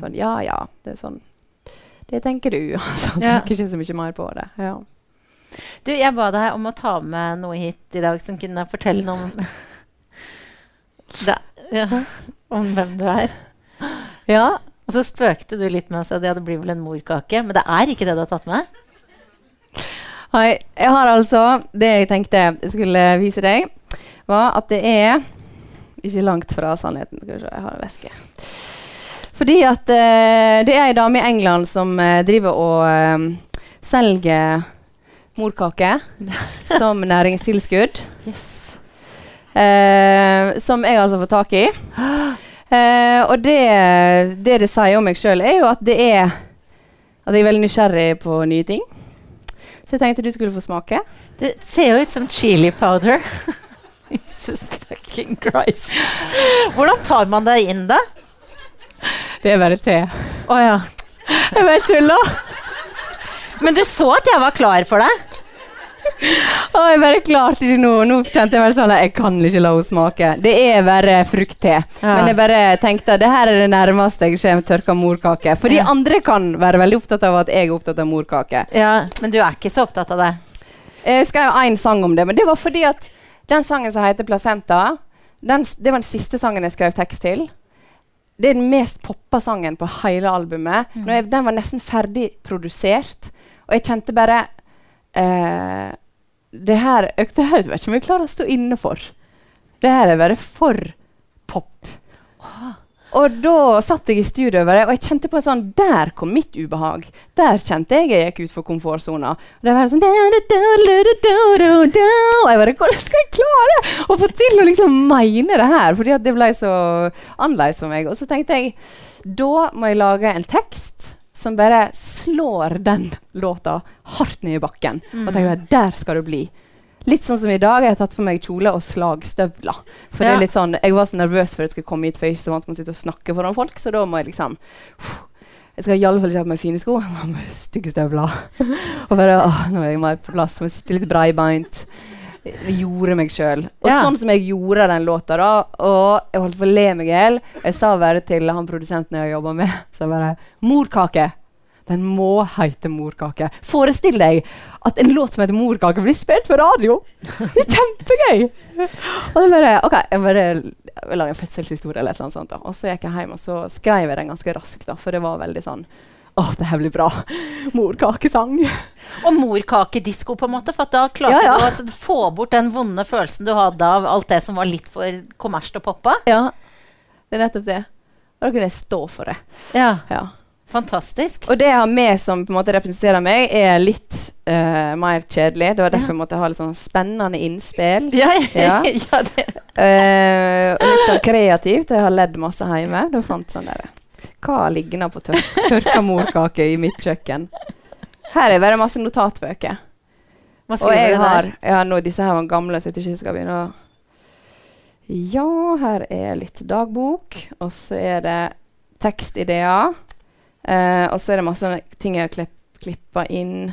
sånn, ja, det er sånn, det tenker du. Så tenker ikke så mye mer på det, ja. Du, jeg ba deg om å ta med noe hit i dag som kunne fortelle noe om, om hvem du er. Ja. Og så spøkte du litt med oss at det blir vel en morkake, men det er ikke det du har tatt med. Hei, jeg har altså, det jeg tenkte jeg skulle vise deg, var at det er ikke langt fra sannheten. Skal vi se, jeg har en veske. Fordi at det er en dame i England som driver og selger morkake som næringstilskudd. Yes. Som jeg altså får tak i. Og det sier om meg selv er jo at det er at jeg er veldig nysgjerrig på nye ting. Så jeg tenkte du skulle få smake. Det ser jo ut som chili powder. Jesus fucking Christ. Hvordan tar man det inn da? Det er bare te. Åja. Jeg bare tuller. Men du så at jeg var klar for det. Åh, jeg bare klarte ikke noe. Nå kjente jeg bare sånn at jeg kan ikke la henne smake. Det er bare frukte. Ja. Men jeg bare tenkte at det her er det nærmeste jeg kommer tørka morkake. Fordi andre kan være veldig opptatt av at jeg er opptatt av morkake. Ja, men du er ikke så opptatt av det. Jeg skrev jo en sang om det, men det var fordi at den sangen som heter Placenta, det var den siste sangen jeg skrev tekst til. Det er den mest poppa sangen på hele albumet. Den var nesten ferdig produsert. Og jeg kjente bare, det her vet ikke om jeg klarer å stå inne for. Det her er bare for pop. Og da satt jeg i studio over det, og jeg kjente på en sånn, der kom mitt ubehag. Der kjente jeg gikk ut for komfortzona. Og det var sånn, og jeg bare, hvordan skal jeg klare å få til å liksom mene det her? Fordi det ble så annerledes for meg. Og så tenkte jeg, da må jeg lage en tekst som bare slår den låta hardt ned i bakken. Og tenker, der skal du bli. Litt sånn som i dag, jeg har tatt for meg kjole og slagstøvler. For det er litt sånn, jeg var så nervøs for at jeg skulle komme hit, for jeg er ikke så vant med å sitte og snakke foran folk, så da må jeg liksom, jeg skal i alle fall ikke ha på meg fine sko, jeg må ha med stygge støvler. Og bare, nå er jeg mer på plass, må jeg sitte litt breibeint. Jeg gjorde meg selv. Og sånn som jeg gjorde den låta da, og jeg holdt for å le meg hel, jeg sa bare til han produsenten jeg jobbet med, så bare, morkake! Den må heite morkake. Forestill deg at en låt som heter morkake blir spilt på radio. Det er kjempegøy. Og det bare, ok, jeg lager en fødselshistorie eller noe sånt da. Og så gikk jeg hjem og så skrev jeg den ganske raskt da, for det var veldig sånn, det her blir bra. Morkakesang. Og morkakedisko på en måte, for da klarte du å få bort den vonde følelsen du hadde av alt det som var litt for kommersielt å poppe. Ja, det er nettopp det. Da kunne jeg stå for det. Ja. Fantastisk. Og det jeg har med som på en måte representerer meg, er litt mer kjedelig. Det var derfor jeg måtte ha litt sånn spennende innspill. Ja, det. Og litt sånn kreativt. Jeg har ledd masse hjemme. Da fant sånn der, hva ligger nå på tørka morkake i mitt kjøkken? Her er bare masse notatbøker. Og jeg har, disse her var gamle, så jeg ikke skal begynne å... Ja, her er litt dagbok. Og så er det tekstideer. Og så er det masse ting jeg har klippet inn.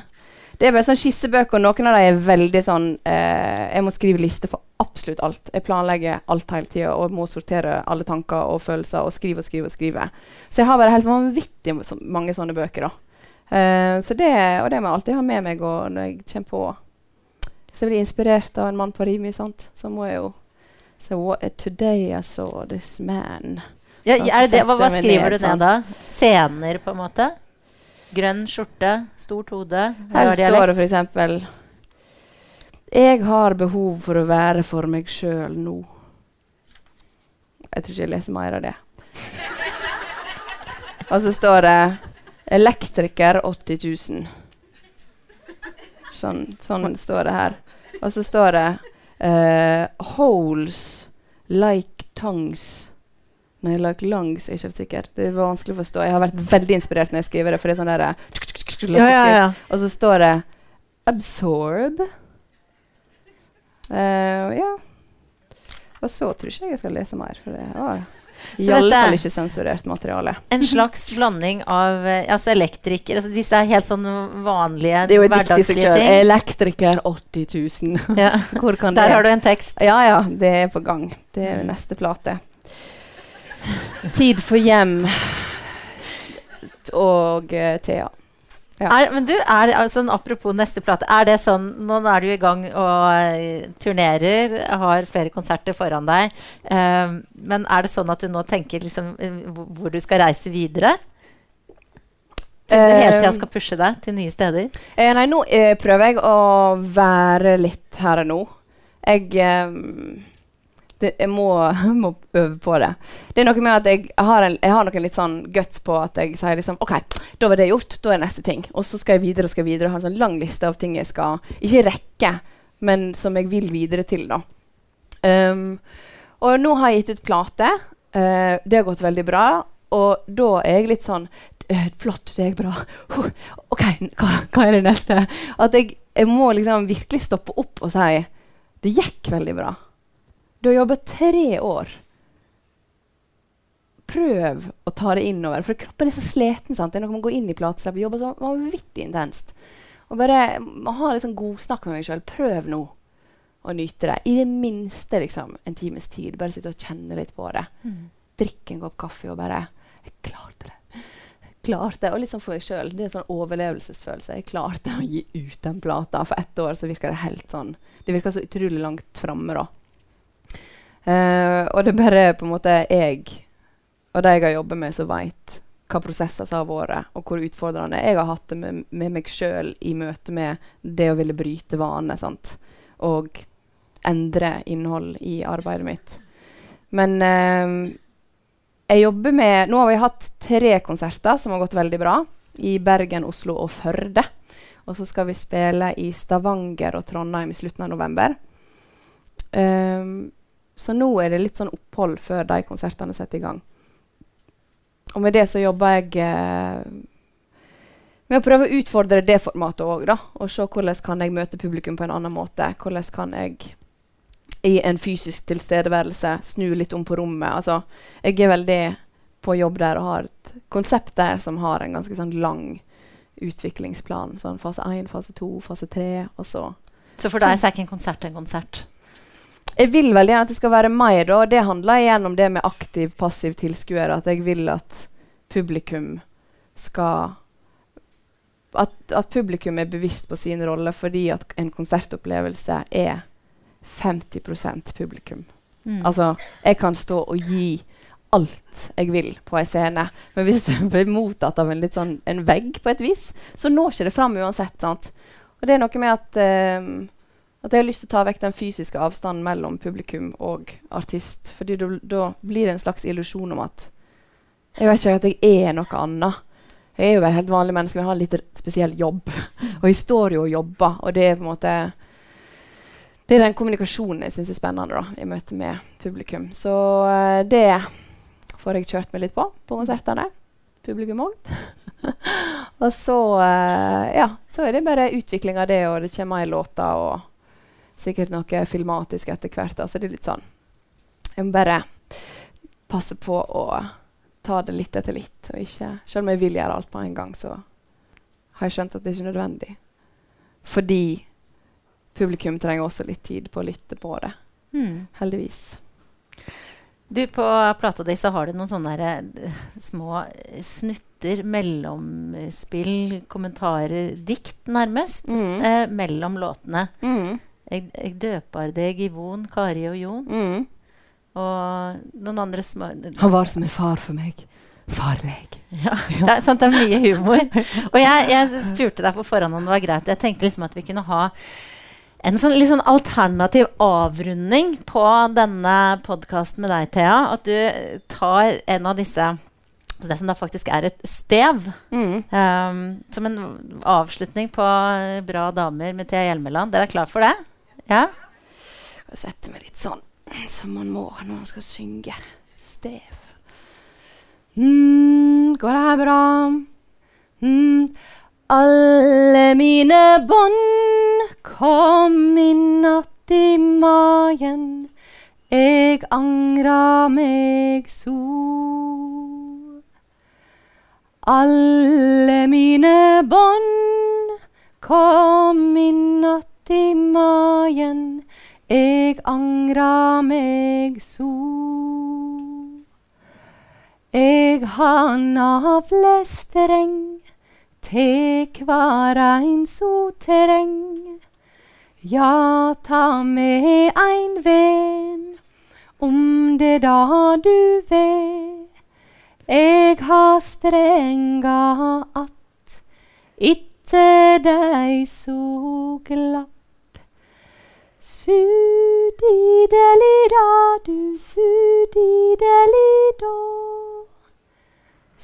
Det er bare sånn skissebøker, og noen av dem er veldig sånn, jeg må skrive liste for absolutt alt. Jeg planlegger alt hele tiden, og må sortere alle tanker og følelser, og skrive. Så jeg har bare helt vanvittig mange sånne bøker da. Så det, og det må jeg alltid ha med meg, og når jeg kommer på, så jeg blir inspirert av en mann på Rimi, sant? Så må jeg jo, today I saw this man. Hva skriver du ned da? Scener på en måte? Grønn skjorte, stort hode. Her står det for eksempel, jeg har behov for å være for meg selv nå. Jeg tror ikke jeg leser mer av det. Og så står det, elektriker 80 000. Sånn står det her. Og så står det, holes like tongues. Når jeg lager langs, er jeg ikke sikker. Det er vanskelig å forstå. Jeg har vært veldig inspirert når jeg skriver det, for det er sånn der... Og så står det... Absorb. Ja. Og så tror ikke jeg skal lese mer, for det var i alle fall ikke sensurert materiale. En slags blanding av altså elektriker, altså disse helt sånn vanlige, hverdagslige ting. Elektriker 80 000. Ja. Hvor kan der det? Har du en tekst. Ja, ja, det er på gang. Det er neste plate. Tid for hjem og Thea. Ja. Men du, altså, apropos neste plate, er det sånn, nå er du i gang og turnerer, har flere konserter foran deg, men er det sånn at du nå tenker liksom, hvor du skal reise videre? Til du hele tiden skal pushe deg til nye steder? Nei, nå prøver jeg å være litt her og nå. Jeg må øve på det. Det er noe med at jeg har noen litt sånn guts på at jeg sier liksom, ok, da var det gjort, da er neste ting. Og så skal jeg videre og skal videre og ha en sånn lang liste av ting jeg skal, ikke rekke, men som jeg vil videre til da. Og nå har jeg gitt ut plate. Det har gått veldig bra. Og da er jeg litt sånn, flott, det er bra. Ok, hva er det neste? At jeg må liksom virkelig stoppe opp og si, det gikk veldig bra. Du har jobbet 3 år. Prøv å ta det innover, for kroppen er så sliten, sant? Det er noe man går inn i plateslepp og jobber så vanvittig intenst. Og bare ha litt sånn god snakk med meg selv. Prøv nå å nyte det. I det minste liksom, en times tid. Bare sitte og kjenne litt på det. Drikk en kopp kaffe og bare, jeg klarte det. Jeg klarte det. Og litt sånn for meg selv, det er en sånn overlevelsesfølelse. Jeg klarte å gi ut den plata. For 1 år så virker det helt sånn. Det virker så utrolig langt fremme da. Og det er bare på en måte jeg og de jeg har jobbet med som vet hva prosesser som har vært og hvor utfordrende jeg har hatt det med meg selv i møte med det å ville bryte vane, sant? Og endre innhold i arbeidet mitt. Men jeg jobber med, nå har vi hatt 3 konserter som har gått veldig bra i Bergen, Oslo og Førde. Og så skal vi spille i Stavanger og Trondheim i slutten av november. Så nå er det litt sånn opphold før de konsertene setter i gang. Og med det så jobber jeg med å prøve å utfordre det formatet også da, og se hvordan kan jeg møte publikum på en annen måte, hvordan kan jeg i en fysisk tilstedeværelse snu litt om på rommet. Altså, jeg er veldig på jobb der og har et konsept der som har en ganske sånn lang utviklingsplan, sånn fase 1, fase 2, fase 3, og så. Så for deg er ikke en konsert en konsert? Jeg vil veldig gjerne at det skal være meg da, og det handler igjen om det med aktiv, passiv tilskuer, at jeg vil at publikum skal at publikum er bevisst på sin rolle, fordi at en konsertopplevelse er 50% publikum. Altså, jeg kan stå og gi alt jeg vil på en scene, men hvis det blir mottatt av en litt sånn en vegg på et vis, så når ikke det frem uansett, sant? Og det er noe med at at jeg har lyst til å ta vekk den fysiske avstanden mellom publikum og artist. Fordi da blir det en slags illusjon om at jeg vet ikke at jeg er noe annet. Jeg er jo bare helt vanlig menneske, men jeg har en litt spesiell jobb. Og jeg står jo og jobber, og det er på en måte det er den kommunikasjonen jeg synes er spennende da, i møte med publikum. Så det får jeg kjørt meg litt på konsertene. Publikum også. Og så, ja, så er det bare utvikling av det, og det kommer i låta, og sikkert noe filmatisk etter hvert, altså det er litt sånn. Jeg må bare passe på å ta det litt etter litt, og ikke, selv om jeg vil gjøre alt på en gang, så har jeg skjønt at det er ikke nødvendig. Fordi publikum trenger også litt tid på å lytte på det, heldigvis. Du, på plata di så har du noen sånne små snutter, mellomspill, kommentarer, dikt nærmest, mellom låtene. Jeg døper deg i Von, Kari og Jon. Og noen andre små... Han var som en far for meg. Far deg. Ja, det er, sånt er mye humor. Og jeg spurte deg på forhånd om det var greit. Jeg tenkte liksom at vi kunne ha en sånn litt sånn alternativ avrunding på denne podcasten med deg, Thea. At du tar en av disse... Det som da faktisk er et stev, som en avslutning på Bra Damer med Thea Hjelmeland. Dere er klar for det? Ja? Jeg setter meg litt sånn, som man må når man skal synge. Stev. Går det her bra? Alle mine bånd kom i natt i magen. Eg angra meg so. Alle mine bånd kom i natt i magen. Eg angra meg so. Eg han avlest reng te kvara ein so terreng. Ja, ta med ein ven om det da du ved. Eg har strenga att itte deg så glatt. Sudideli-da, du sudideli-da.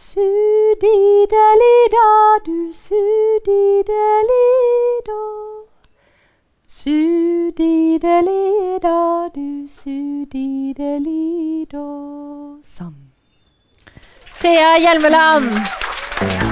Sudideli-da, du sudideli-da. Sudideli-da, du sudideli-da. Sånn. Thea Hjelmeland!